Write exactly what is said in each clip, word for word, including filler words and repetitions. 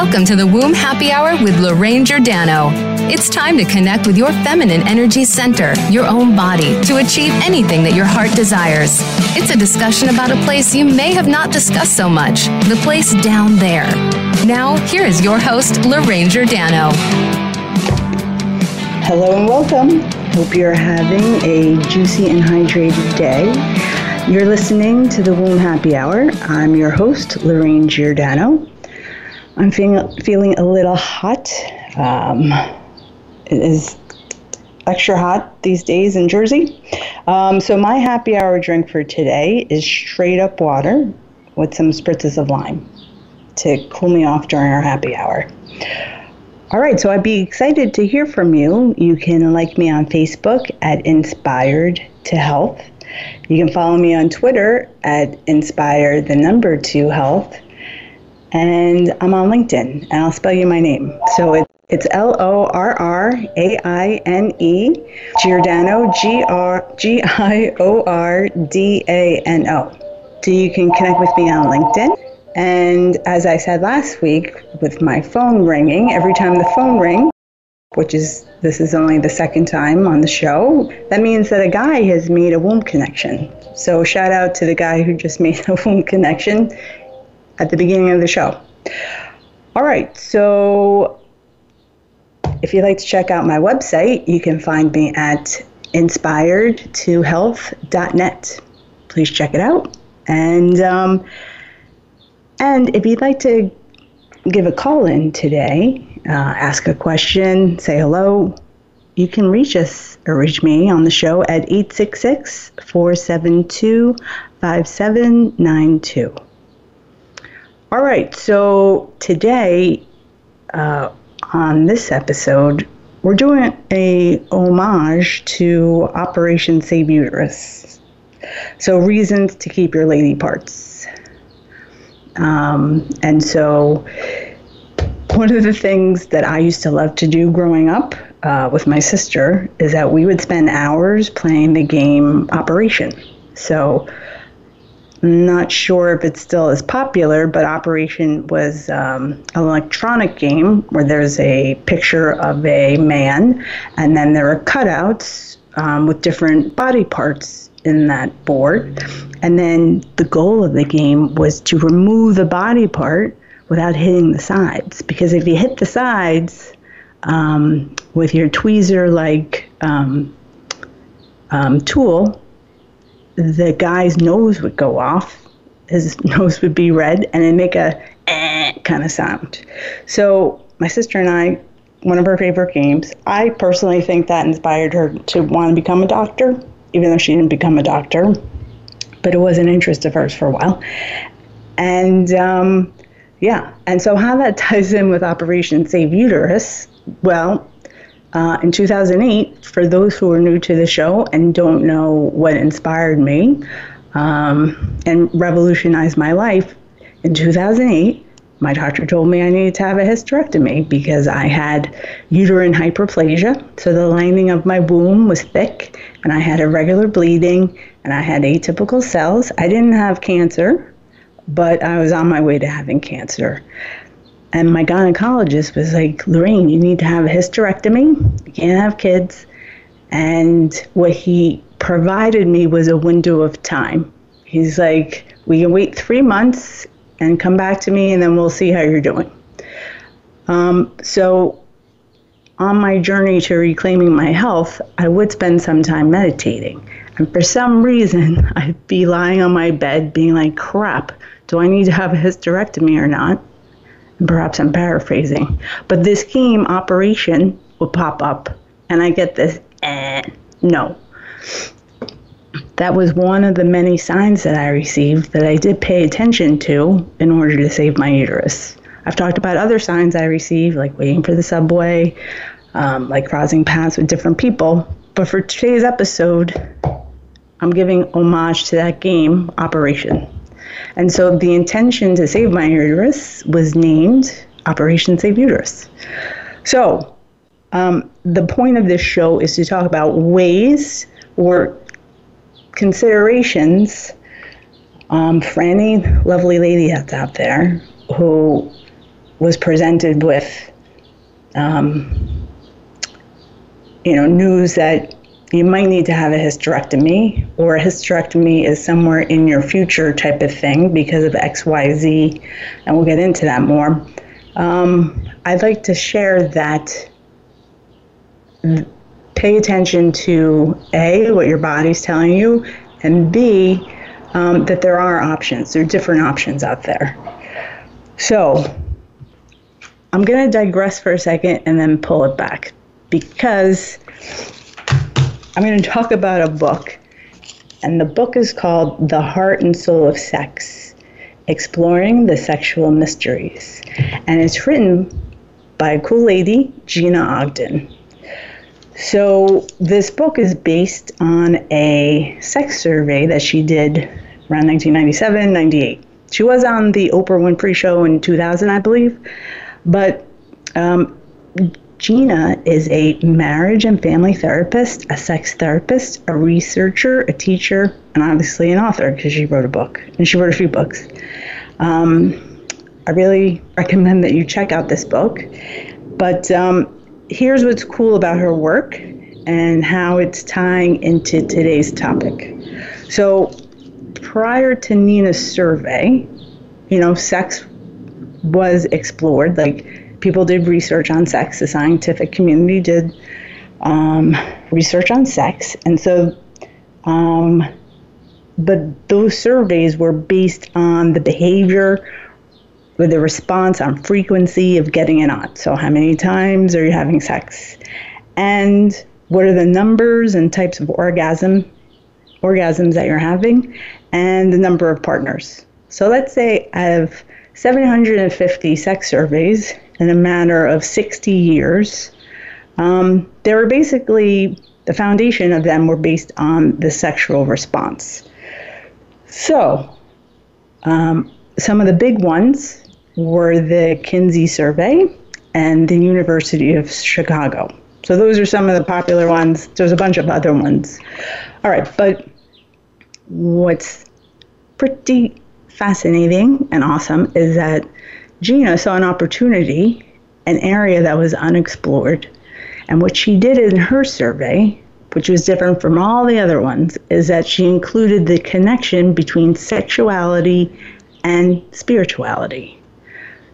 Welcome to the Womb Happy Hour with Lorraine Giordano. It's time to connect with your feminine energy center, your own body, to achieve anything that your heart desires. It's a discussion about a place you may have not discussed so much, the place down there. Now, here is your host, Lorraine Giordano. Hello and welcome. Hope you're having a juicy and hydrated day. You're listening to the Womb Happy Hour. I'm your host, Lorraine Giordano. I'm feeling, feeling a little hot. Um, it is extra hot these days in Jersey. Um, so my happy hour drink for today is straight up water with some spritzes of lime to cool me off during our happy hour. All right, so I'd be excited to hear from you. You can like me on Facebook at Inspired to Health. You can follow me on Twitter at Inspire the number two health. And I'm on LinkedIn, and I'll spell you my name. So it, it's L O R R A I N E, Giordano, G I O R D A N O. So you can connect with me on LinkedIn. And as I said last week, with my phone ringing, every time the phone rings, which is, this is only the second time on the show, that means that a guy has made a womb connection. So shout out to the guy who just made a womb connection at the beginning of the show. All right, so if you'd like to check out my website, you can find me at inspired to health dot net. Please check it out. And, um, and if you'd like to give a call in today, uh, ask a question, say hello, you can reach us or reach me on the show at eight six six, four seven two, five seven nine two. All right, so today uh, on this episode, we're doing a homage to Operation Save Uterus. So reasons to keep your lady parts. Um, and so one of the things that I used to love to do growing up uh, with my sister is that we would spend hours playing the game Operation. So I'm not sure if it's still as popular, but Operation was um, an electronic game where there's a picture of a man, and then there are cutouts um, with different body parts in that board. And then the goal of the game was to remove the body part without hitting the sides, because if you hit the sides um, with your tweezer-like um, um, tool, the guy's nose would go off, his nose would be red, and it'd make a eh, kind of sound. So my sister and I, one of her favorite games, I personally think that inspired her to want to become a doctor, even though she didn't become a doctor, but it was an interest of hers for a while. And um, yeah, and so how that ties in with Operation Save Uterus, well, Uh, in two thousand eight, for those who are new to the show and don't know what inspired me um, and revolutionized my life, in two thousand eight, my doctor told me I needed to have a hysterectomy because I had uterine hyperplasia. So the lining of my womb was thick, and I had irregular bleeding, and I had atypical cells. I didn't have cancer, but I was on my way to having cancer. And my gynecologist was like, Lorraine, you need to have a hysterectomy. You can't have kids. And what he provided me was a window of time. He's like, we can wait three months and come back to me, and then we'll see how you're doing. Um, so on my journey to reclaiming my health, I would spend some time meditating. And for some reason, I'd be lying on my bed being like, crap, do I need to have a hysterectomy or not? Perhaps I'm paraphrasing, but this game Operation would pop up, and I get this, eh, no. That was one of the many signs that I received that I did pay attention to in order to save my uterus. I've talked about other signs I received, like waiting for the subway, um, like crossing paths with different people, but for today's episode, I'm giving homage to that game Operation. And so the intention to save my uterus was named Operation Save Uterus. So um, the point of this show is to talk about ways or considerations um, for any lovely lady that's out there who was presented with, um, you know, news that you might need to have a hysterectomy, or a hysterectomy is somewhere in your future type of thing because of X, Y, Z, and we'll get into that more. Um, I'd like to share that th- pay attention to A, what your body's telling you, and B, um, that there are options. There are different options out there. So I'm going to digress for a second and then pull it back, because I'm going to talk about a book, and the book is called The Heart and Soul of Sex, Exploring the Sexual Mysteries, and it's written by a cool lady, Gina Ogden. So this book is based on a sex survey that she did around nineteen ninety-seven, ninety-eight. She was on the Oprah Winfrey Show in two thousand, I believe, but um, Gina is a marriage and family therapist, a sex therapist, a researcher, a teacher, and obviously an author, because she wrote a book, and she wrote a few books. Um, I really recommend that you check out this book, but um, here's what's cool about her work and how it's tying into today's topic. So prior to Nina's survey, you know, sex was explored. Like, people did research on sex. The scientific community did um, research on sex. And so, um, but those surveys were based on the behavior, with the response on frequency of getting it on. So how many times are you having sex? And what are the numbers and types of orgasm, orgasms that you're having, and the number of partners. So let's say out of seven hundred fifty sex surveys in a matter of sixty years, um, they were basically, the foundation of them were based on the sexual response. So um, some of the big ones were the Kinsey Survey and the University of Chicago. So those are some of the popular ones. There's a bunch of other ones. All right, but what's pretty fascinating and awesome is that Gina saw an opportunity, an area that was unexplored. And what she did in her survey, which was different from all the other ones, is that she included the connection between sexuality and spirituality.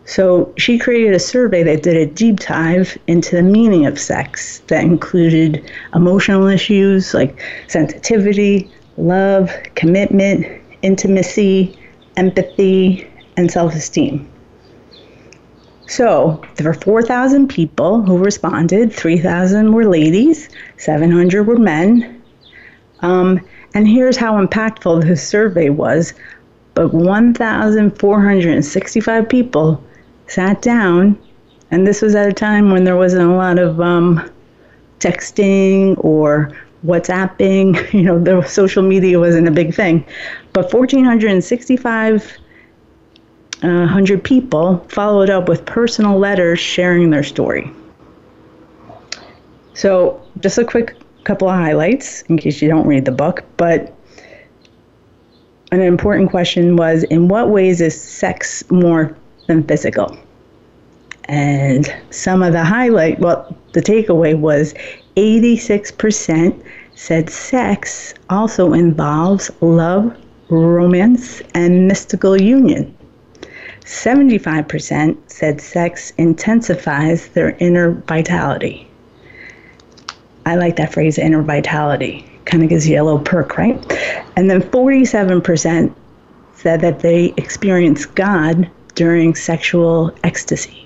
So she created a survey that did a deep dive into the meaning of sex that included emotional issues like sensitivity, love, commitment, intimacy, empathy, and self-esteem. So there were four thousand people who responded. three thousand were ladies, seven hundred were men. Um, and here's how impactful this survey was. But one thousand four hundred sixty-five people sat down, and this was at a time when there wasn't a lot of um, texting or WhatsApping. You know, the social media wasn't a big thing. But one thousand four hundred sixty-five uh, one hundred people followed up with personal letters sharing their story. So just a quick couple of highlights in case you don't read the book, but an important question was, in what ways is sex more than physical? And some of the highlight, well, the takeaway was eighty-six percent said sex also involves love, romance, and mystical union. seventy-five percent said sex intensifies their inner vitality. I like that phrase, inner vitality. Kind of gives you a little perk, right? And then forty-seven percent said that they experience God during sexual ecstasy.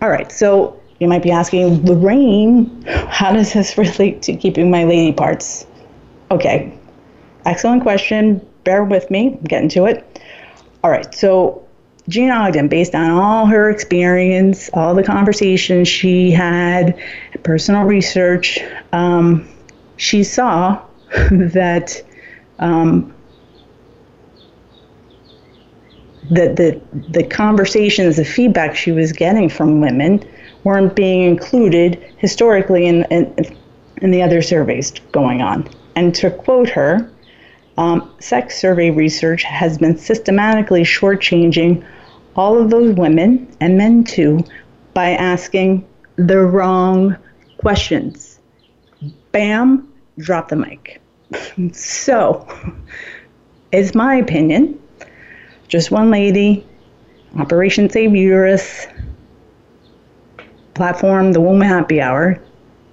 All right, so you might be asking, Lorraine, how does this relate to keeping my lady parts? Okay, excellent question. Bear with me. I'm getting to it. All right, so Gina Ogden, based on all her experience, all the conversations she had, personal research, um, she saw that um, the, the, the conversations, the feedback she was getting from women weren't being included historically in, in, in the other surveys going on. And to quote her, um, sex survey research has been systematically shortchanging all of those women, and men too, by asking the wrong questions. Bam, drop the mic. So, it's my opinion. Just one lady, Operation Save Uterus, platform, the Womb Happy Hour,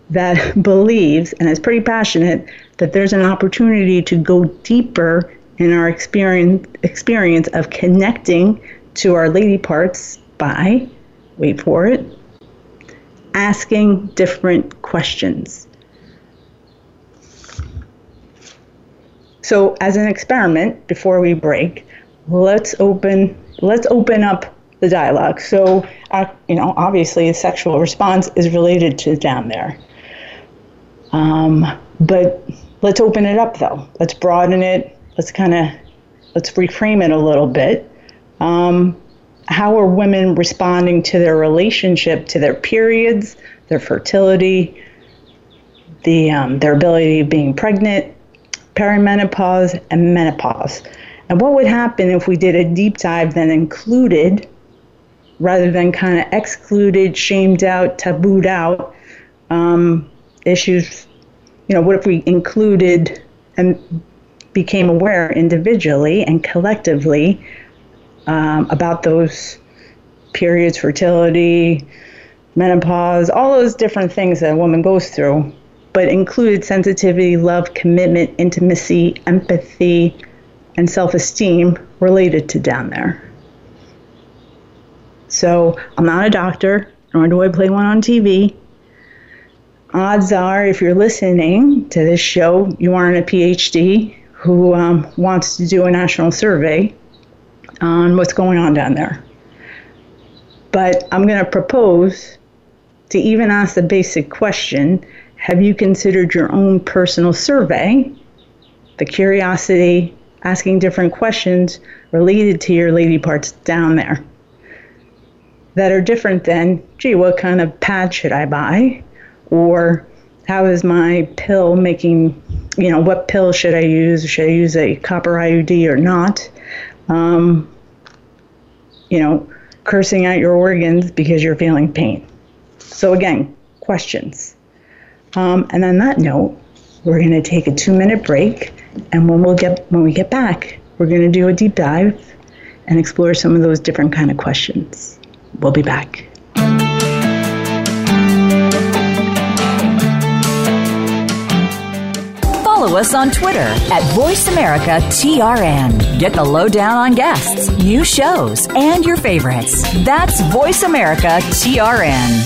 that believes, and is pretty passionate, that there's an opportunity to go deeper in our experience experience of connecting to our lady parts by, wait for it, asking different questions. So as an experiment, before we break, let's open let's open up the dialogue. So, uh, you know, obviously a sexual response is related to down there. Um, but let's open it up though. Let's broaden it. Let's kind of, let's reframe it a little bit. Um, how are women responding to their relationship, to their periods, their fertility, the um, their ability of being pregnant, perimenopause, and menopause? And what would happen if we did a deep dive that included, rather than kind of excluded, shamed out, tabooed out um, issues? You know, what if we included and became aware individually and collectively um, about those periods, fertility, menopause, all those different things that a woman goes through, but included sensitivity, love, commitment, intimacy, empathy, and self-esteem related to down there? So I'm not a doctor, nor do I play one on T V. Odds are, if you're listening to this show, you aren't a P H D who um, wants to do a national survey on what's going on down there. But I'm going to propose to even ask the basic question, have you considered your own personal survey, the curiosity, asking different questions related to your lady parts down there that are different than, gee, what kind of pad should I buy? Or how is my pill making, you know, what pill should I use? Should I use a copper I U D or not? Um, you know, cursing out your organs because you're feeling pain. So again, questions. Um, and on that note, we're going to take a two-minute break. And when we'll get when we get back, we're going to do a deep dive and explore some of those different kind of questions. We'll be back. Follow us on Twitter at Voice America T R N. Get the lowdown on guests, new shows, and your favorites. That's Voice America T R N.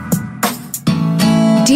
Do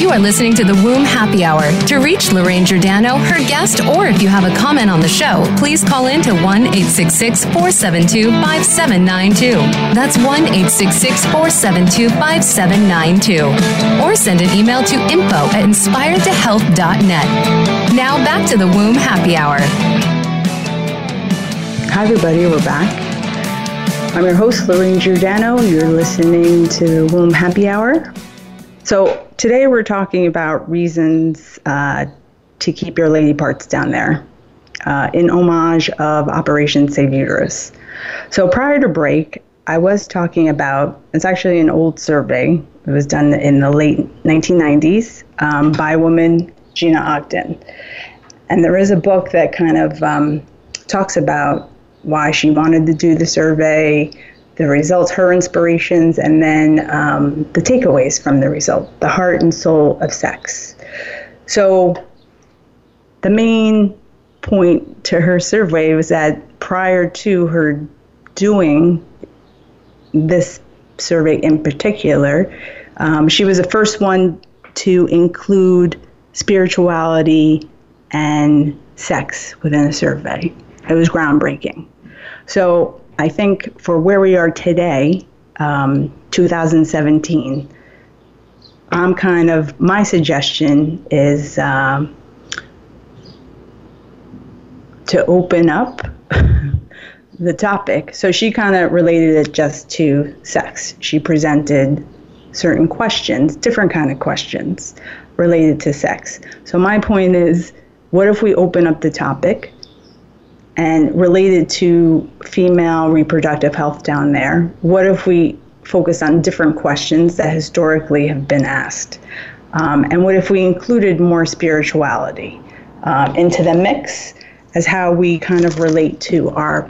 You are listening to the Womb Happy Hour. To reach Lorraine Giordano, her guest, or if you have a comment on the show, please call in to one eight six six, four seven two, five seven nine two. That's one eight six six, four seven two, five seven nine two. Or send an email to info at inspired to health dot net. Now back to the Womb Happy Hour. Hi everybody, we're back. I'm your host, Lorraine Giordano. You're listening to Womb Happy Hour. So today we're talking about reasons uh, to keep your lady parts down there uh, in homage of Operation Save Uterus. So prior to break, I was talking about, it's actually an old survey. It was done in the late nineteen nineties um, by a woman, Gina Ogden. And there is a book that kind of um, talks about why she wanted to do the survey, the results, her inspirations, and then um, the takeaways from the result, The Heart and Soul of Sex. So the main point to her survey was that prior to her doing this survey in particular, um, she was the first one to include spirituality and sex within a survey. It was groundbreaking. So I think for where we are today, um, two thousand seventeen, I'm kind of, my suggestion is um, to open up the topic. So she kind of related it just to sex. She presented certain questions, different kind of questions related to sex. So my point is, what if we open up the topic and related to female reproductive health down there? What if we focus on different questions that historically have been asked? Um, and what if we included more spirituality um, into the mix as how we kind of relate to our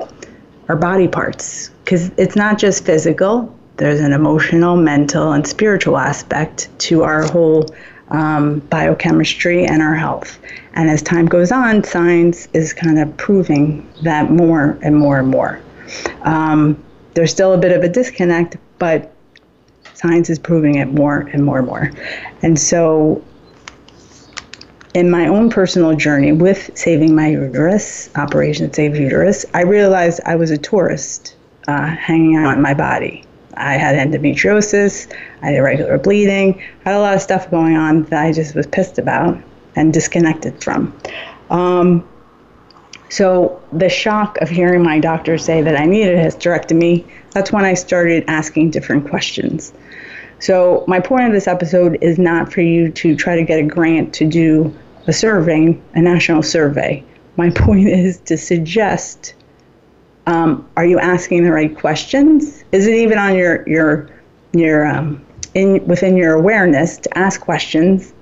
our body parts? Because it's not just physical. There's an emotional, mental, and spiritual aspect to our whole Um, biochemistry and our health. And as time goes on, science is kind of proving that more and more and more. Um, there's still a bit of a disconnect, but science is proving it more and more and more. And so in my own personal journey with saving my uterus, Operation Save Uterus, I realized I was a tourist uh, hanging out in my body. I had endometriosis, I had irregular bleeding, had a lot of stuff going on that I just was pissed about and disconnected from. Um, so the shock of hearing my doctor say that I needed a hysterectomy, that's when I started asking different questions. So my point of this episode is not for you to try to get a grant to do a survey, a national survey. My point is to suggest, Um, are you asking the right questions? Is it even on your your your um, in within your awareness to ask questions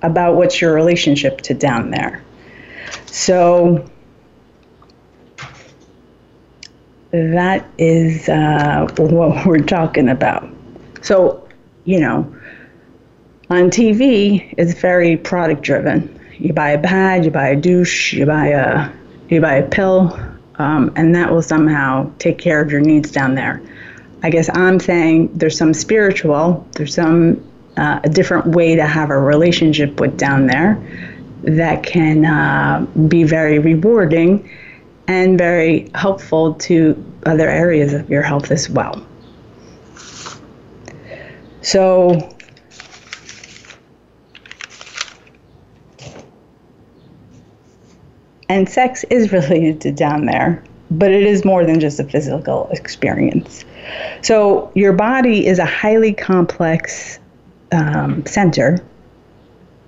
about what's your relationship to down there? So that is uh, what we're talking about. So you know, on T V, it's very product driven. You buy a pad, you buy a douche, you buy a you buy a pill. Um, and that will somehow take care of your needs down there. I guess I'm saying there's some spiritual, there's some uh, a different way to have a relationship with down there that can uh, be very rewarding and very helpful to other areas of your health as well. So and sex is related to down there, but it is more than just a physical experience. So your body is a highly complex um, center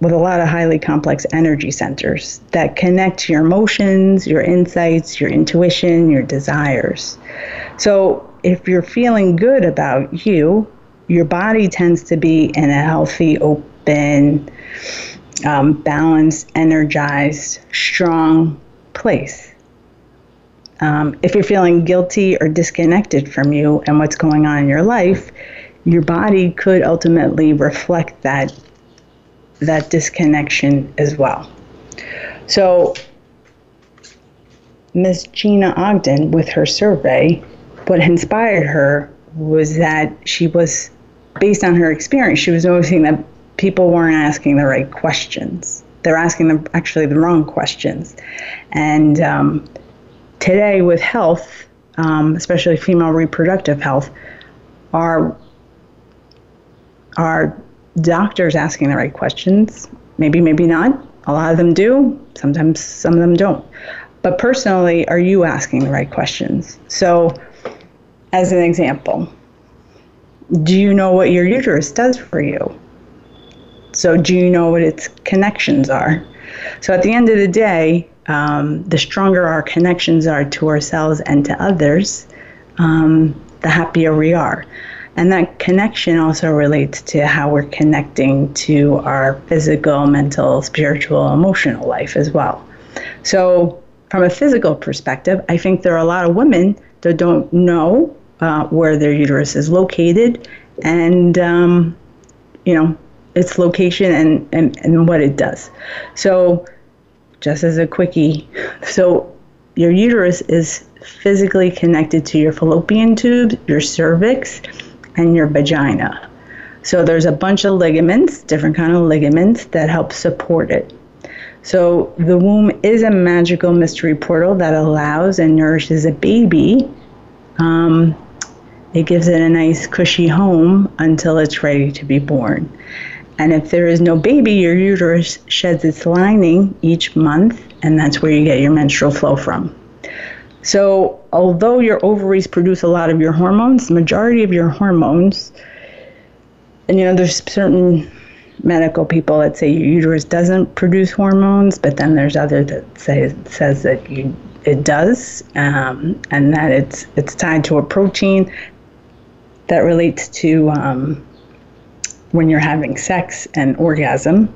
with a lot of highly complex energy centers that connect to your emotions, your insights, your intuition, your desires. So if you're feeling good about you, your body tends to be in a healthy, open, Um, balanced, energized, strong place. Um, if you're feeling guilty or disconnected from you and what's going on in your life, your body could ultimately reflect that that disconnection as well. So Miss Gina Ogden, with her survey, what inspired her was that she was, based on her experience, she was noticing that people weren't asking the right questions. They're asking them actually the wrong questions. And um, today with health, um, especially female reproductive health, are, are doctors asking the right questions? Maybe, maybe not. A lot of them do. Sometimes some of them don't. But personally, are you asking the right questions? So as an example, do you know what your uterus does for you? So do you know what its connections are? So at the end of the day, um, the stronger our connections are to ourselves and to others, um, the happier we are. And that connection also relates to how we're connecting to our physical, mental, spiritual, emotional life as well. So from a physical perspective, I think there are a lot of women that don't know uh, where their uterus is located and, um, you know, its location and, and, and what it does. So just as a quickie, so your uterus is physically connected to your fallopian tubes, your cervix, and your vagina. So there's a bunch of ligaments, different kind of ligaments that help support it. So the womb is a magical mystery portal that allows and nourishes a baby. Um, it gives it a nice cushy home until it's ready to be born. And if there is no baby, your uterus sheds its lining each month, and that's where you get your menstrual flow from. So although your ovaries produce a lot of your hormones, the majority of your hormones, and you know, there's certain medical people that say your uterus doesn't produce hormones, but then there's others that say says that you, it does, um, and that it's it's tied to a protein that relates to um, when you're having sex and orgasm.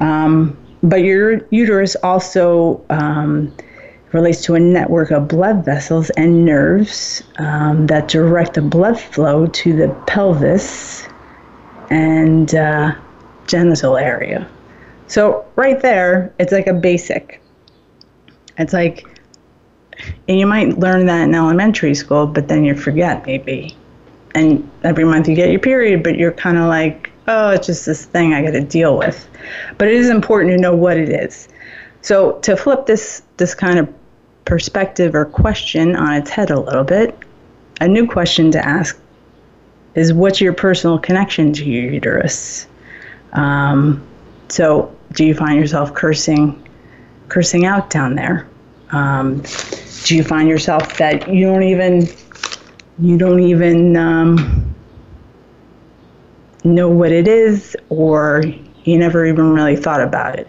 Um, but your uterus also um, relates to a network of blood vessels and nerves um, that direct the blood flow to the pelvis and uh, genital area. So right there, it's like a basic. It's like, and you might learn that in elementary school, but then you forget maybe. And every month you get your period, but you're kind of like, oh, it's just this thing I got to deal with. But it is important to know what it is. So to flip this this kind of perspective or question on its head a little bit, a new question to ask is, what's your personal connection to your uterus? Um, so do you find yourself cursing, cursing out down there? Um, do you find yourself that you don't even, you don't even um, know what it is, or you never even really thought about it?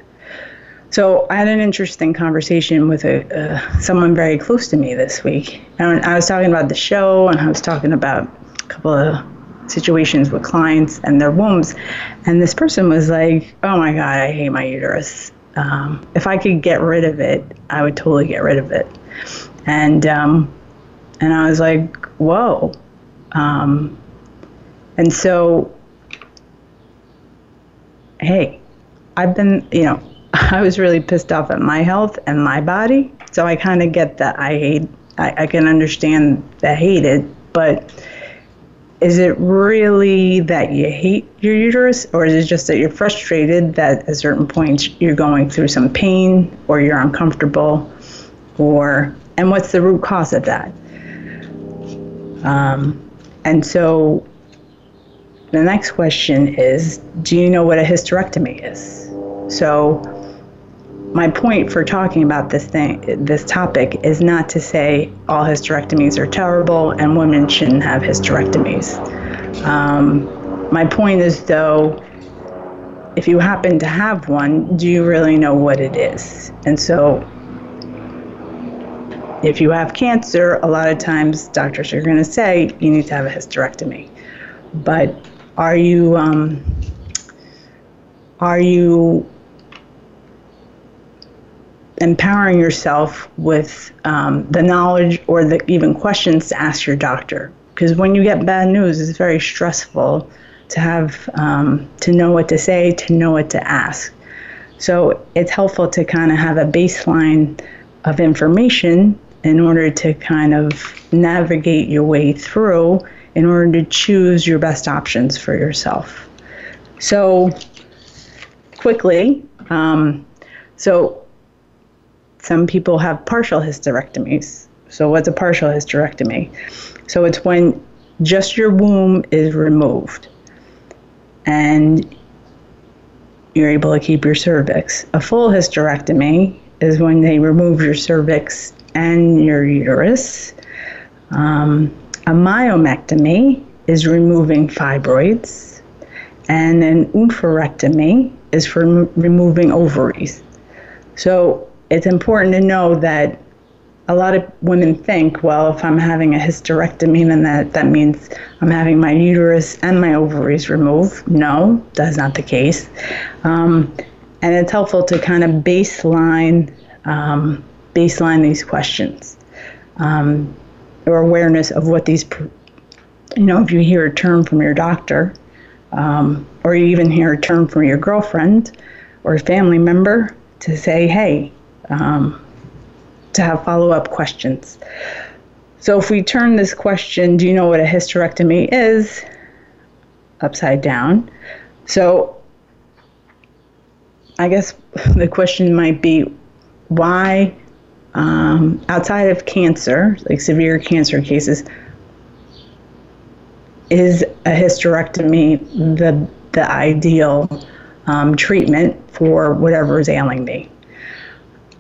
So I had an interesting conversation with a uh, someone very close to me this week. And I was talking about the show, and I was talking about a couple of situations with clients and their wombs. And this person was like, oh my God, I hate my uterus. Um, if I could get rid of it, I would totally get rid of it. And um, and I was like, whoa. Um, and so, hey, I've been, you know, I was really pissed off at my health and my body, so I kind of get that I hate, I, I can understand the hate it, but is it really that you hate your uterus, or is it just that you're frustrated that at a certain point you're going through some pain, or you're uncomfortable, or, and what's the root cause of that? Um, and so the next question is, do you know what a hysterectomy is? So my point for talking about this thing, this topic, is not to say all hysterectomies are terrible and women shouldn't have hysterectomies. Um, my point is, though, if you happen to have one, do you really know what it is? And so if you have cancer, a lot of times doctors are going to say you need to have a hysterectomy. But are you, um, are you empowering yourself with um, the knowledge or the even questions to ask your doctor? Because when you get bad news, it's very stressful to have um, to know what to say, to know what to ask. So it's helpful to kind of have a baseline of information in order to kind of navigate your way through, in order to choose your best options for yourself. So quickly, um, so some people have partial hysterectomies. So what's a partial hysterectomy? So it's when just your womb is removed and you're able to keep your cervix. A full hysterectomy is when they remove your cervix and your uterus. Um, a myomectomy is removing fibroids, and an oophorectomy is for m- removing ovaries. So it's important to know that a lot of women think, well, if I'm having a hysterectomy, then that, that means I'm having my uterus and my ovaries removed. No, that's not the case. Um, and it's helpful to kind of baseline, um, baseline these questions, um, or awareness of what these, you know, if you hear a term from your doctor, um, or you even hear a term from your girlfriend or family member, to say, hey, um, to have follow-up questions. So if we turn this question, do you know what a hysterectomy is, upside down? So I guess the question might be, why, um, outside of cancer, like severe cancer cases, is a hysterectomy the the ideal um, treatment for whatever is ailing me?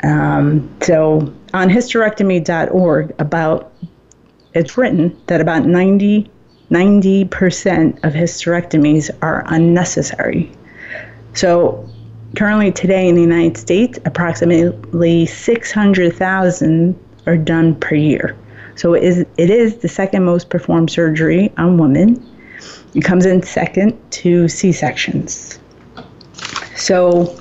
Um, so on hysterectomy dot org, about, it's written that about ninety percent of hysterectomies are unnecessary. So currently today in the United States, approximately six hundred thousand are done per year. So it is, it is the second most performed surgery on women. It comes in second to C-sections. So,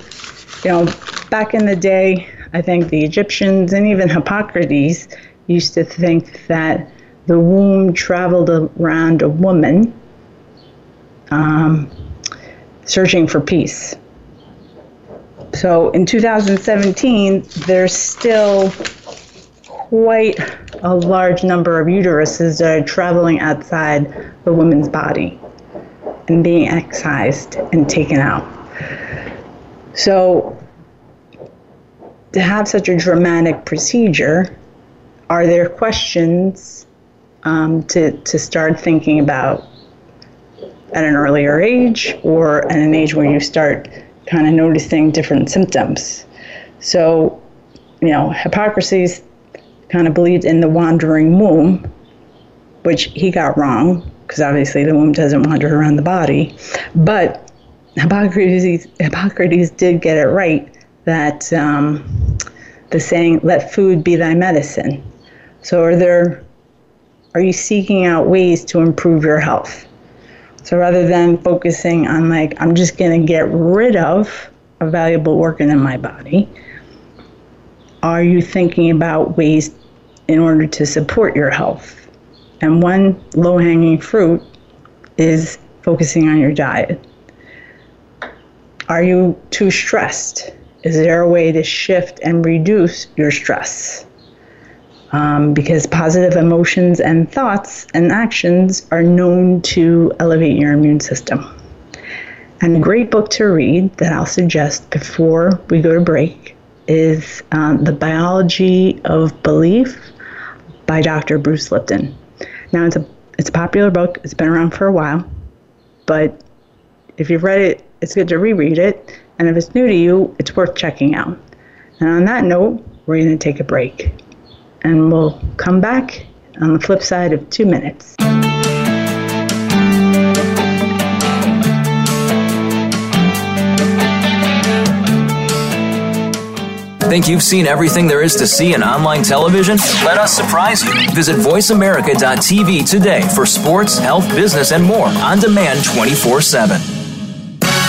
you know, back in the day, I think the Egyptians and even Hippocrates used to think that the womb traveled around a woman um, searching for peace. So in two thousand seventeen, there's still quite a large number of uteruses that are traveling outside the woman's body and being excised and taken out. So to have such a dramatic procedure, are there questions um, to, to start thinking about at an earlier age, or at an age where you start kind of noticing different symptoms? So, you know, Hippocrates kind of believed in the wandering womb, which he got wrong, because obviously the womb doesn't wander around the body. But Hippocrates, Hippocrates did get it right, that um, the saying, let food be thy medicine. So are there, are you seeking out ways to improve your health? So rather than focusing on like, I'm just going to get rid of a valuable organ in my body, are you thinking about ways in order to support your health? And one low-hanging fruit is focusing on your diet. Are you too stressed? Is there a way to shift and reduce your stress? Um, because positive emotions and thoughts and actions are known to elevate your immune system. And a great book to read that I'll suggest before we go to break is um, The Biology of Belief by Doctor Bruce Lipton. Now, it's a, it's a popular book. It's been around for a while. But if you've read it, it's good to reread it. And if it's new to you, it's worth checking out. And on that note, we're going to take a break. And we'll come back on the flip side of two minutes. Think you've seen everything there is to see in online television? Let us surprise you. Visit voice america dot t v today for sports, health, business, and more on demand twenty-four seven.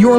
Your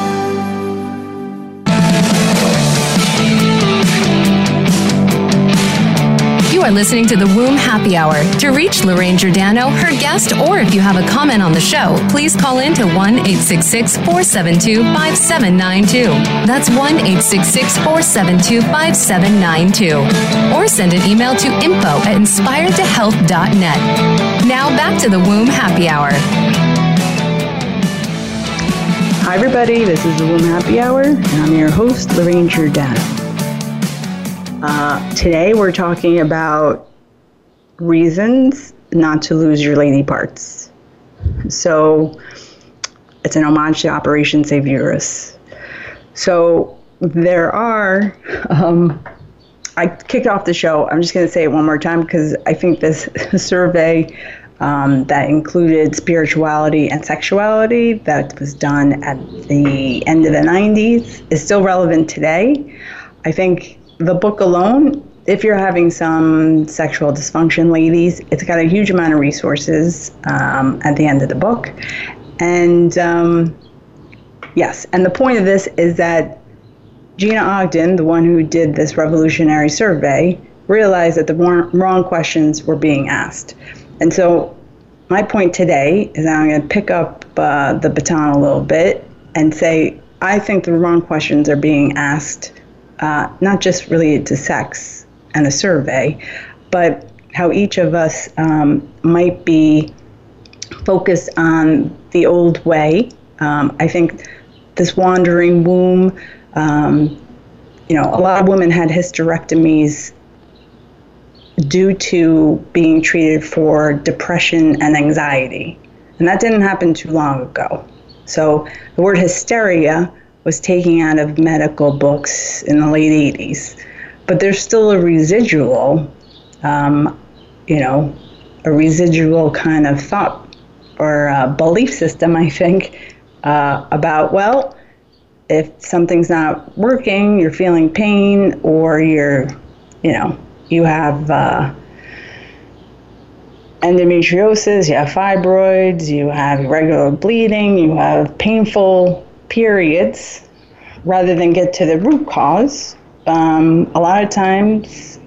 You are listening to the Womb Happy Hour. To reach Lorraine Giordano, her guest, or if you have a comment on the show, please call in to one eight six six, four seven two, five seven nine two. That's one eight six six, four seven two, five seven nine two. Or send an email to info at inspired to health dot net. Now back to the Womb Happy Hour. Hi, everybody. This is the Womb Happy Hour, and I'm your host, Lorraine Giordano. Uh, today we're talking about reasons not to lose your lady parts. So it's an homage to Operation Save Uterus. So there are, um, I kicked off the show, I'm just going to say it one more time because I think this survey um, that included spirituality and sexuality that was done at the end of the nineties is still relevant today. I think the book alone, if you're having some sexual dysfunction, ladies, it's got a huge amount of resources um, at the end of the book. And um, yes, and the point of this is that Gina Ogden, the one who did this revolutionary survey, realized that the wrong questions were being asked. And so my point today is that I'm going to pick up uh, the baton a little bit and say, I think the wrong questions are being asked. Uh, not just related to sex and a survey, but how each of us um, might be focused on the old way. Um, I think this wandering womb, um, you know, a lot of women had hysterectomies due to being treated for depression and anxiety. And that didn't happen too long ago. So the word hysteria was taken out of medical books in the late eighties. But there's still a residual, um, you know, a residual kind of thought or uh, belief system, I think, uh, about, well, if something's not working, you're feeling pain, or you're, you know, you have uh, endometriosis, you have fibroids, you have irregular bleeding, you have painful periods, rather than get to the root cause. Um, a lot of times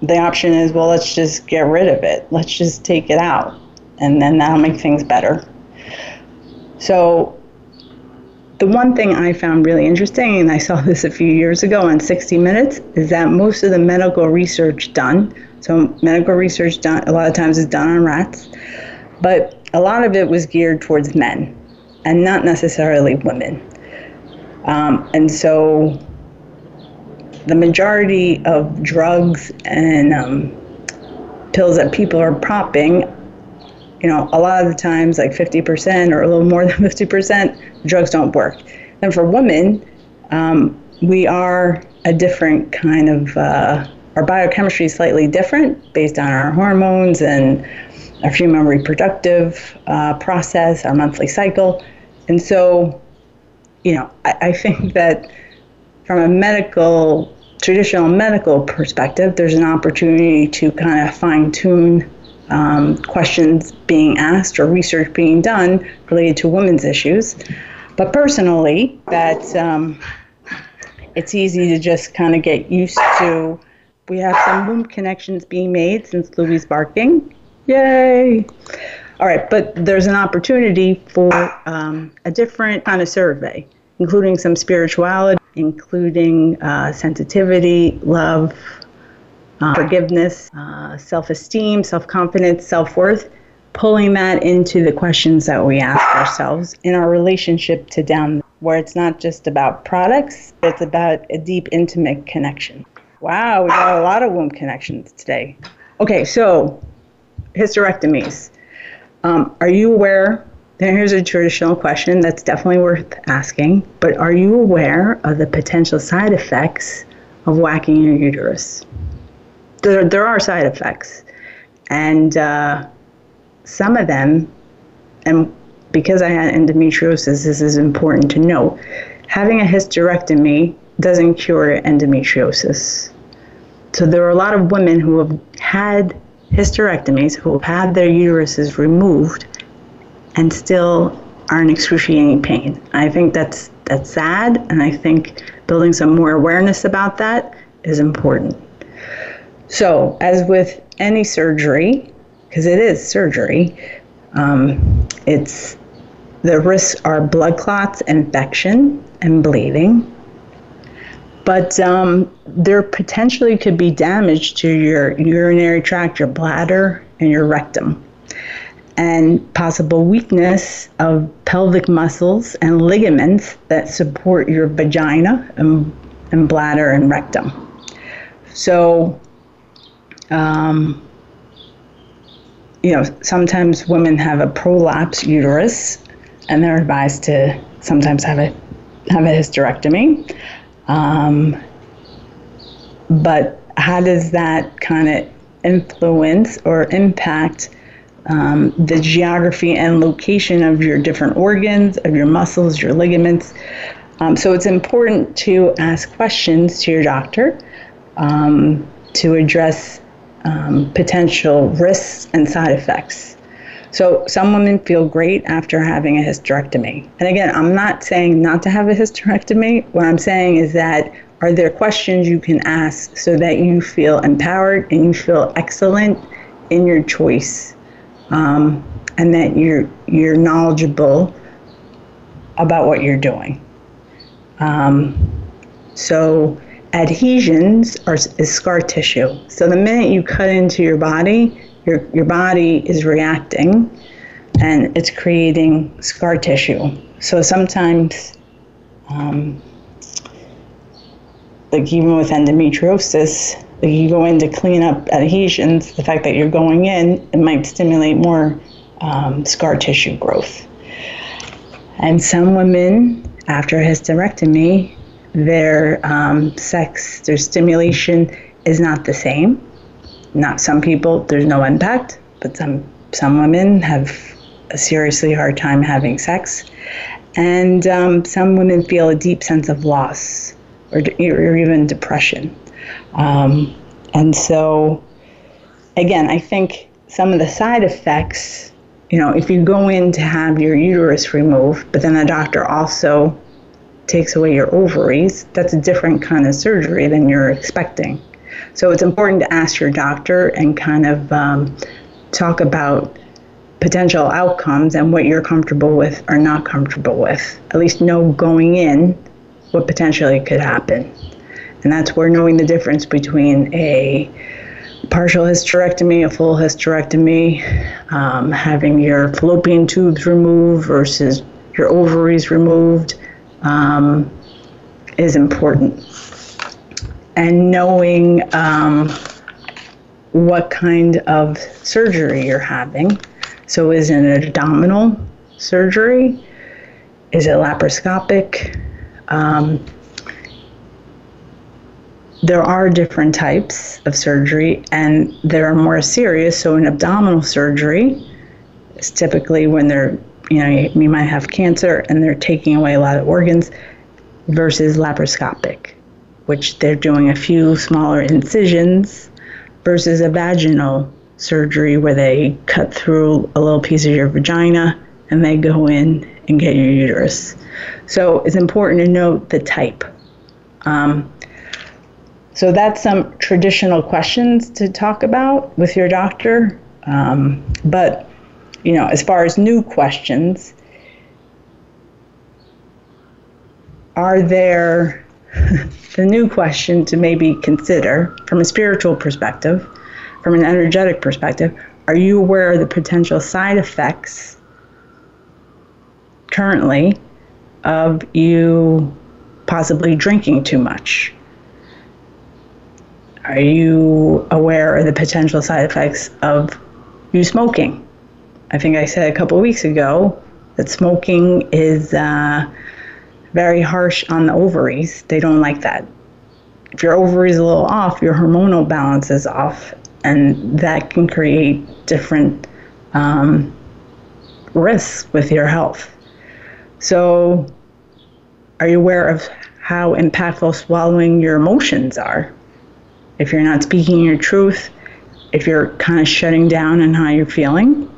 the option is, well, let's just get rid of it. Let's just take it out, and then that'll make things better. So the one thing I found really interesting, and I saw this a few years ago on sixty minutes, is that most of the medical research done, so medical research done a lot of times is done on rats, but a lot of it was geared towards men. And not necessarily women. Um, and so the majority of drugs and um, pills that people are popping, you know, a lot of the times, like fifty percent or a little more than fifty percent, drugs don't work. And for women, um, we are a different kind of, uh, our biochemistry is slightly different based on our hormones and our human reproductive uh, process, our monthly cycle. And so, you know, I, I think that from a medical, traditional medical perspective, there's an opportunity to kind of fine-tune um, questions being asked or research being done related to women's issues. But personally, that um, it's easy to just kind of get used to. We have some womb connections being made since Louie's barking. Yay! All right, but there's an opportunity for um, a different kind of survey, including some spirituality, including uh, sensitivity, love, uh, forgiveness, uh, self-esteem, self-confidence, self-worth, pulling that into the questions that we ask ourselves in our relationship to down, where it's not just about products, it's about a deep, intimate connection. Wow, we got a lot of womb connections today. Okay, so hysterectomies. Um, are you aware? Then here's a traditional question that's definitely worth asking. But are you aware of the potential side effects of whacking your uterus? There, there are side effects, and uh, some of them. And because I had endometriosis, this is important to note. Having a hysterectomy doesn't cure endometriosis. So there are a lot of women who have had hysterectomies who have had their uteruses removed and still are in excruciating pain. I think that's that's sad, and I think building some more awareness about that is important. So, as with any surgery, because it is surgery, um, it's the risks are blood clots, infection, and bleeding. But um, there potentially could be damage to your urinary tract, your bladder, and your rectum, and possible weakness of pelvic muscles and ligaments that support your vagina and, and bladder and rectum. So, um, you know, sometimes women have a prolapse uterus, and they're advised to sometimes have a have a hysterectomy. Um, but how does that kind of influence or impact um, the geography and location of your different organs, of your muscles, your ligaments? Um, so it's important to ask questions to your doctor um, to address um, potential risks and side effects. So some women feel great after having a hysterectomy. And again, I'm not saying not to have a hysterectomy. What I'm saying is that are there questions you can ask so that you feel empowered and you feel excellent in your choice, um, and that you're, you're knowledgeable about what you're doing. Um, so adhesions are, is scar tissue. So the minute you cut into your body, Your, your body is reacting, and it's creating scar tissue. So sometimes, um, like even with endometriosis, like you go in to clean up adhesions, the fact that you're going in, it might stimulate more um, scar tissue growth. And some women, after a hysterectomy, their um, sex, their stimulation is not the same. Not some people, there's no impact, but some some women have a seriously hard time having sex. And um, some women feel a deep sense of loss or, or even depression. Um, and so, again, I think some of the side effects, you know, if you go in to have your uterus removed, but then the doctor also takes away your ovaries, that's a different kind of surgery than you're expecting. So it's important to ask your doctor and kind of um, talk about potential outcomes and what you're comfortable with or not comfortable with. At least know going in what potentially could happen. And that's where knowing the difference between a partial hysterectomy, a full hysterectomy, um, having your fallopian tubes removed versus your ovaries removed um, is important. And knowing um, what kind of surgery you're having. So is it an abdominal surgery? Is it laparoscopic? Um, there are different types of surgery, and there are more serious. So an abdominal surgery is typically when they're, you know, you, you might have cancer and they're taking away a lot of organs, versus laparoscopic, which they're doing a few smaller incisions, versus a vaginal surgery where they cut through a little piece of your vagina and they go in and get your uterus. So it's important to note the type. Um, so that's some traditional questions to talk about with your doctor. Um, but, you know, as far as new questions, are there... the new question to maybe consider from a spiritual perspective, from an energetic perspective, are you aware of the potential side effects currently of you possibly drinking too much? Are you aware of the potential side effects of you smoking? I think I said a couple of weeks ago that smoking is... Uh, very harsh on the ovaries. They don't like that. If your ovaries are a little off, your hormonal balance is off, and that can create different um, risks with your health. So are you aware of how impactful swallowing your emotions are? If you're not speaking your truth, if you're kind of shutting down on how you're feeling,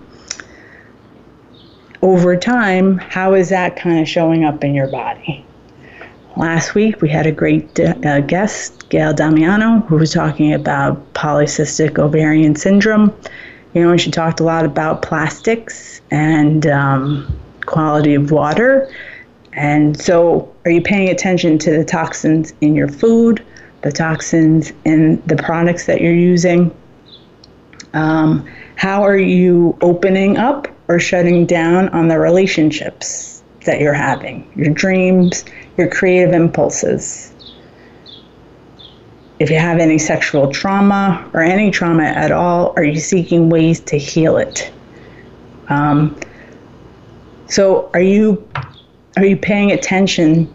over time, how is that kind of showing up in your body? Last week, we had a great uh, guest, Gail Damiano, who was talking about polycystic ovarian syndrome. You know, and she talked a lot about plastics and um, quality of water. And so, are you paying attention to the toxins in your food, the toxins in the products that you're using? Um, how are you opening up or shutting down on the relationships that you're having, your dreams, your creative impulses? If you have any sexual trauma or any trauma at all, are you seeking ways to heal it? Um, so are you are you paying attention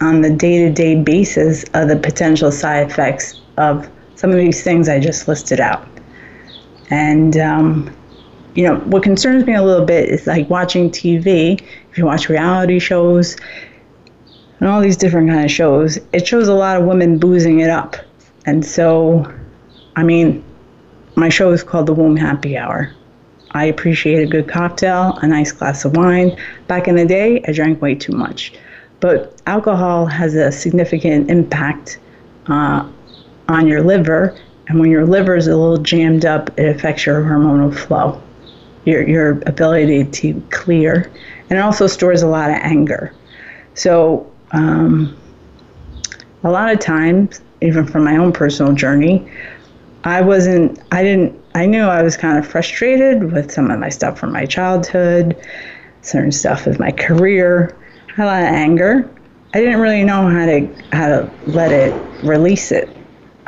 on the day-to-day basis of the potential side effects of some of these things I just listed out? And, um, you know, what concerns me a little bit is like watching T V, if you watch reality shows, and all these different kind of shows, it shows a lot of women boozing it up. And so, I mean, my show is called The Womb Happy Hour. I appreciate a good cocktail, a nice glass of wine. Back in the day, I drank way too much. But alcohol has a significant impact uh, on your liver. And when your liver is a little jammed up, it affects your hormonal flow, your, your ability to clear. And it also stores a lot of anger. So, Um, a lot of times, even from my own personal journey, I wasn't, I didn't, I knew I was kind of frustrated with some of my stuff from my childhood, certain stuff with my career, a lot of anger. I didn't really know how to, how to let it, release it.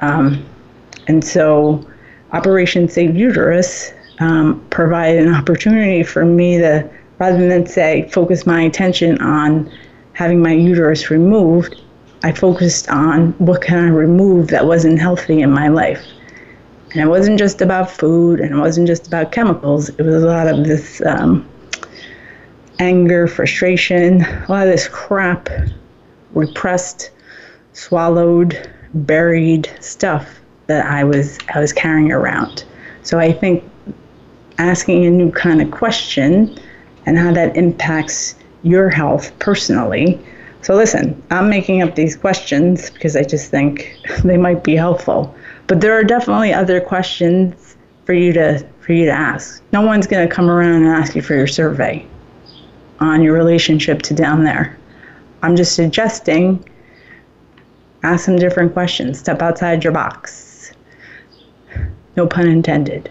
Um, and so Operation Save Uterus um, provided an opportunity for me to, rather than say, focus my attention on having my uterus removed, I focused on what can I remove that wasn't healthy in my life. And it wasn't just about food, and it wasn't just about chemicals. It was a lot of this um, anger, frustration, a lot of this crap, repressed, swallowed, buried stuff that I was I was carrying around. So I think asking a new kind of question and how that impacts your health personally. So listen, I'm making up these questions because I just think they might be helpful. But there are definitely other questions for you to for you to ask. No one's going to come around and ask you for your survey on your relationship to down there. I'm just suggesting ask some different questions. Step outside your box. No pun intended.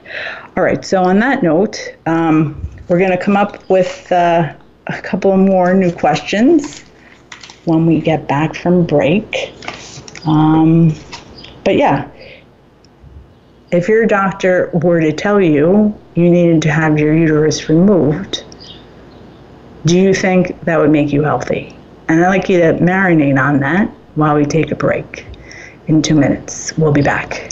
All right, so on that note, um, we're going to come up with uh, a couple more new questions when we get back from break. Um, but yeah, if your doctor were to tell you you needed to have your uterus removed, do you think that would make you healthy? And I'd like you to marinate on that while we take a break. In two minutes, we'll be back.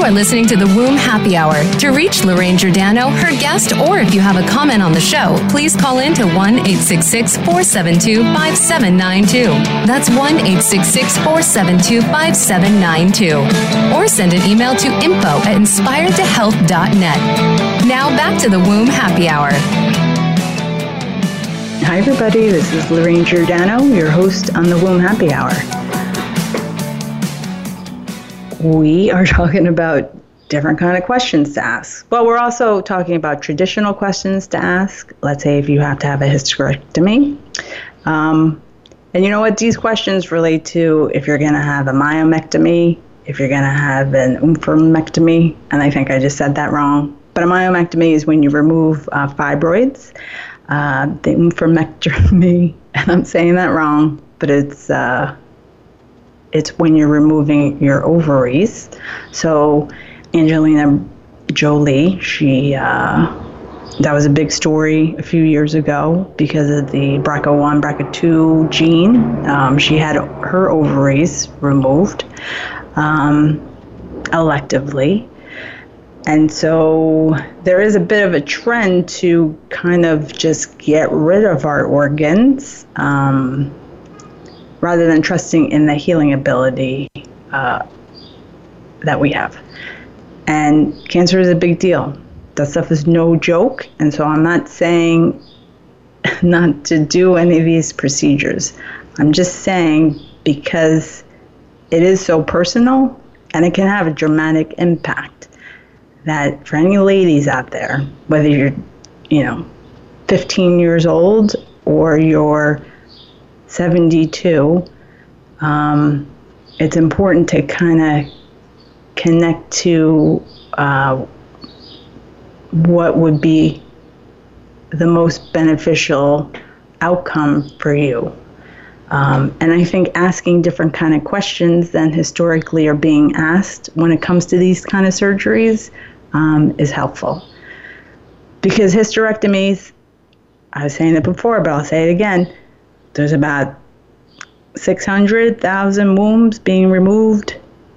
You are listening to the Womb Happy Hour. To reach Lorraine Giordano, her guest, or if you have a comment on the show, please call in to one eight six six, four seven two, five seven nine two. That's one eight six six, four seven two, five seven nine two. Or send an email to info at inspired to health dot net. Now back to the Womb Happy Hour. Hi, everybody. This is Lorraine Giordano, your host on the Womb Happy Hour. We are talking about different kind of questions to ask. Well, we're also talking about traditional questions to ask. Let's say if you have to have a hysterectomy. Um, and you know what? These questions relate to if you're going to have a myomectomy, if you're going to have an oophragmectomy, and I think I just said that wrong. But a myomectomy is when you remove uh, fibroids. Uh, the oophragmectomy, and I'm saying that wrong, but it's... Uh, It's when you're removing your ovaries. So Angelina Jolie, she uh, that was a big story a few years ago because of the B R C A one, B R C A two gene. Um, she had her ovaries removed um, electively. And so there is a bit of a trend to kind of just get rid of our organs, um rather than trusting in the healing ability uh, that we have. And cancer is a big deal. That stuff is no joke. And so I'm not saying not to do any of these procedures. I'm just saying because it is so personal and it can have a dramatic impact that for any ladies out there, whether you're, you know, fifteen years old or you're seventy-two, um, it's important to kind of connect to uh, what would be the most beneficial outcome for you. Um, and I think asking different kind of questions than historically are being asked when it comes to these kind of surgeries um, is helpful. Because hysterectomies, I was saying it before, but I'll say it again, there's about six hundred thousand wombs being removed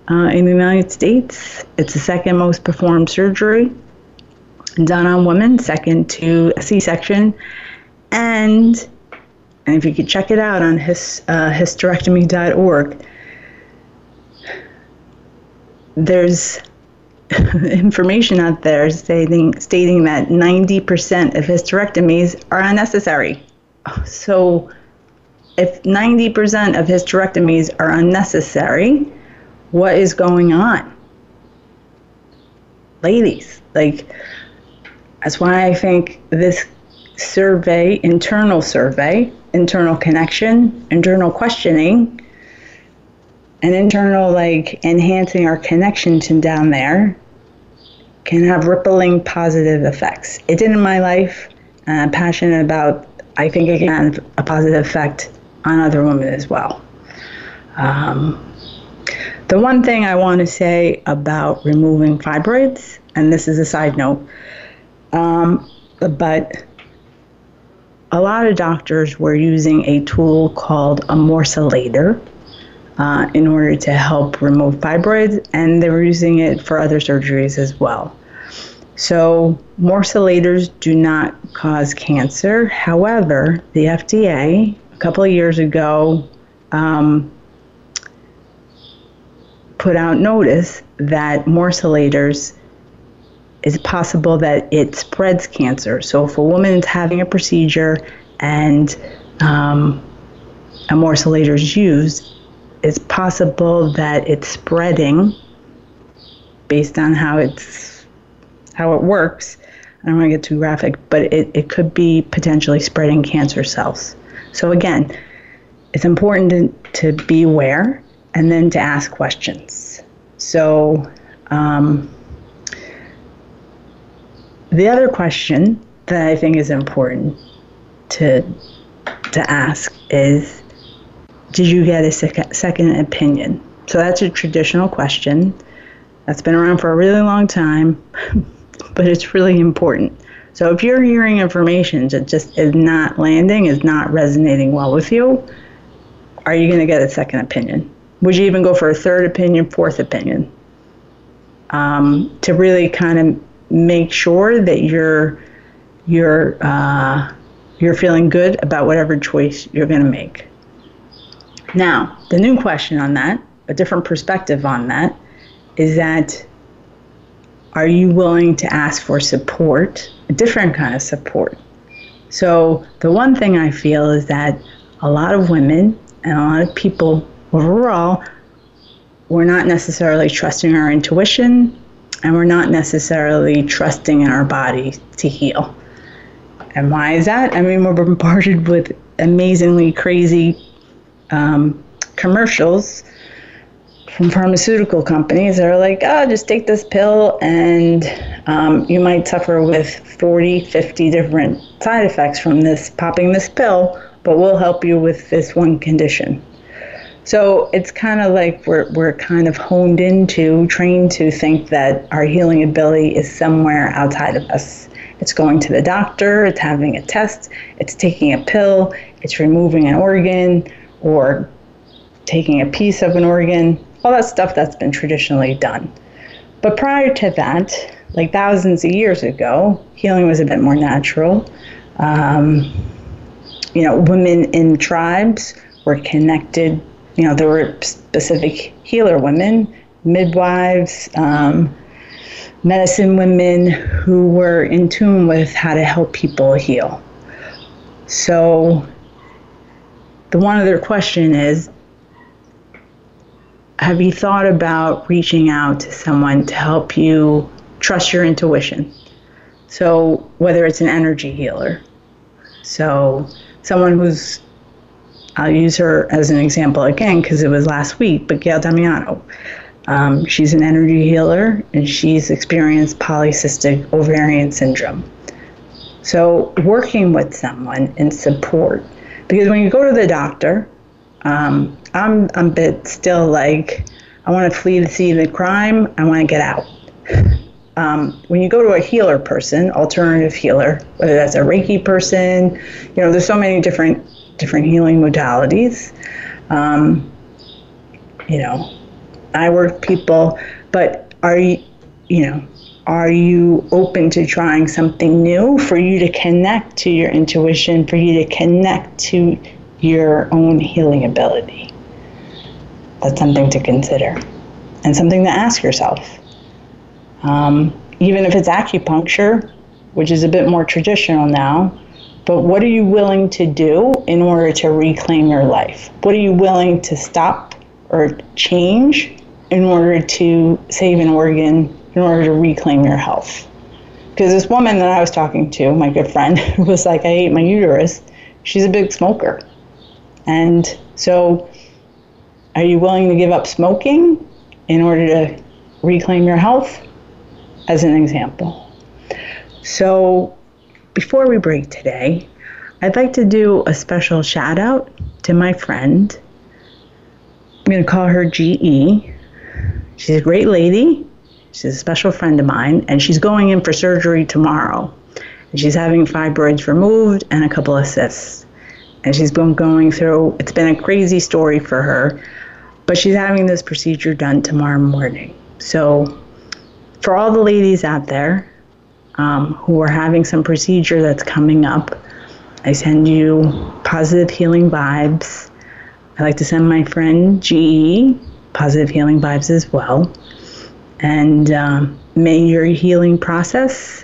uh, in the United States. It's the second most performed surgery done on women, second to a C-section. And, and if you could check it out on his, uh, hysterectomy dot org, there's information out there stating, stating that ninety percent of hysterectomies are unnecessary. So... if ninety percent of hysterectomies are unnecessary, what is going on? Ladies, like, that's why I think this survey, internal survey, internal connection, internal questioning, and internal, like, enhancing our connection to down there can have rippling positive effects. It did in my life, and I'm passionate about, I think it can have a positive effect on other women as well. Um, the one thing I want to say about removing fibroids, and this is a side note, um, but a lot of doctors were using a tool called a morcellator uh, in order to help remove fibroids, and they were using it for other surgeries as well. So morcellators do not cause cancer. However, the F D A a couple of years ago um, put out notice that morcellators, it's possible that it spreads cancer. So if a woman is having a procedure and um, a morcellator is used, it's possible that it's spreading based on how it's how it works. I don't want to get too graphic, but it, it could be potentially spreading cancer cells. So again, it's important to, to be aware and then to ask questions. So um, the other question that I think is important to, to ask is, did you get a sec- second opinion? So that's a traditional question that's been around for a really long time. But it's really important. So if you're hearing information that just is not landing, is not resonating well with you, are you going to get a second opinion? Would you even go for a third opinion, fourth opinion? um, to really kind of make sure that you're you're uh, you're feeling good about whatever choice you're going to make. Now, the new question on that, a different perspective on that, is that are you willing to ask for support, a different kind of support? So the one thing I feel is that a lot of women and a lot of people overall, we're not necessarily trusting our intuition, and we're not necessarily trusting in our body to heal. And why is that? I mean, we're bombarded with amazingly crazy um, commercials from pharmaceutical companies that are like, oh, just take this pill and um, you might suffer with forty, fifty different side effects from this, popping this pill, but we'll help you with this one condition. So it's kind of like we're we're kind of honed into, trained to think that our healing ability is somewhere outside of us. It's going to the doctor, it's having a test, it's taking a pill, it's removing an organ or taking a piece of an organ, all that stuff that's been traditionally done. But prior to that, like thousands of years ago, healing was a bit more natural. Um, you know, women in tribes were connected. You know, there were specific healer women, midwives, um, medicine women who were in tune with how to help people heal. So the one other question is, have you thought about reaching out to someone to help you trust your intuition? So whether it's an energy healer, so someone who's, I'll use her as an example again because it was last week, but Gail Damiano. Um, she's an energy healer and she's experienced polycystic ovarian syndrome. So working with someone in support, because when you go to the doctor, um, I'm I'm a bit still like, I want to flee the scene of the crime, I want to get out. Um, when you go to a healer person, alternative healer, whether that's a Reiki person, you know, there's so many different different healing modalities. Um, you know, I work with people, but are you, you know, are you open to trying something new for you to connect to your intuition, for you to connect to your own healing ability? That's something to consider and something to ask yourself. Um, even if it's acupuncture, which is a bit more traditional now, but what are you willing to do in order to reclaim your life? What are you willing to stop or change in order to save an organ, in order to reclaim your health? Because this woman that I was talking to, my good friend, who was like, I ate my uterus, she's a big smoker. And so are you willing to give up smoking in order to reclaim your health, as an example? So before we break today, I'd like to do a special shout out to my friend. I'm going to call her G E. She's a great lady. She's a special friend of mine, and she's going in for surgery tomorrow. And she's having fibroids removed and a couple of cysts. And she's been going through, it's been a crazy story for her, but she's having this procedure done tomorrow morning. So for all the ladies out there, Um, who are having some procedure that's coming up, I send you positive healing vibes. I like to send my friend G E positive healing vibes as well. And um, may your healing process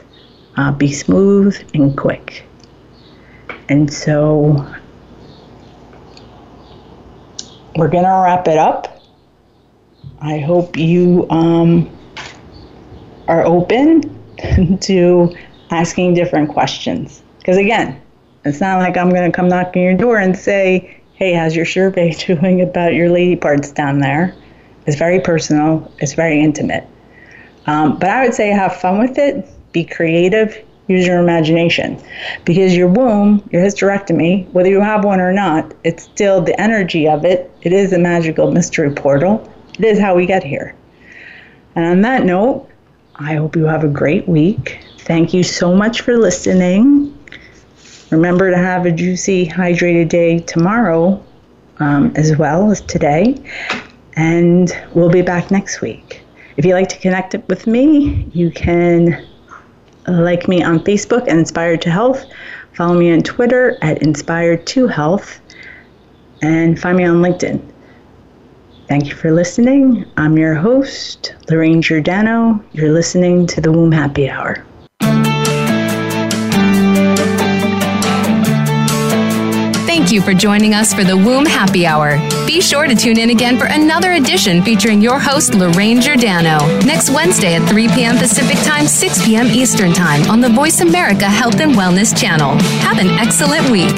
uh, be smooth and quick. And so we're going to wrap it up. I hope you um, are open to asking different questions. Because again, it's not like I'm going to come knocking your door and say, hey, how's your survey doing about your lady parts down there? It's very personal. It's very intimate. Um, but I would say have fun with it. Be creative. Use your imagination. Because your womb, your hysterectomy, whether you have one or not, it's still the energy of it. It is a magical mystery portal. It is how we get here. And on that note, I hope you have a great week. Thank you so much for listening. Remember to have a juicy, hydrated day tomorrow, um, as well as today. And we'll be back next week. If you'd like to connect with me, you can like me on Facebook at Inspired to Health. Follow me on Twitter at Inspired to Health. And find me on LinkedIn. Thank you for listening. I'm your host, Lorraine Giordano. You're listening to the Womb Happy Hour. Thank you for joining us for the Womb Happy Hour. Be sure to tune in again for another edition featuring your host, Lorraine Giordano, next Wednesday at three p.m. Pacific Time, six p.m. Eastern Time on the Voice America Health and Wellness Channel. Have an excellent week.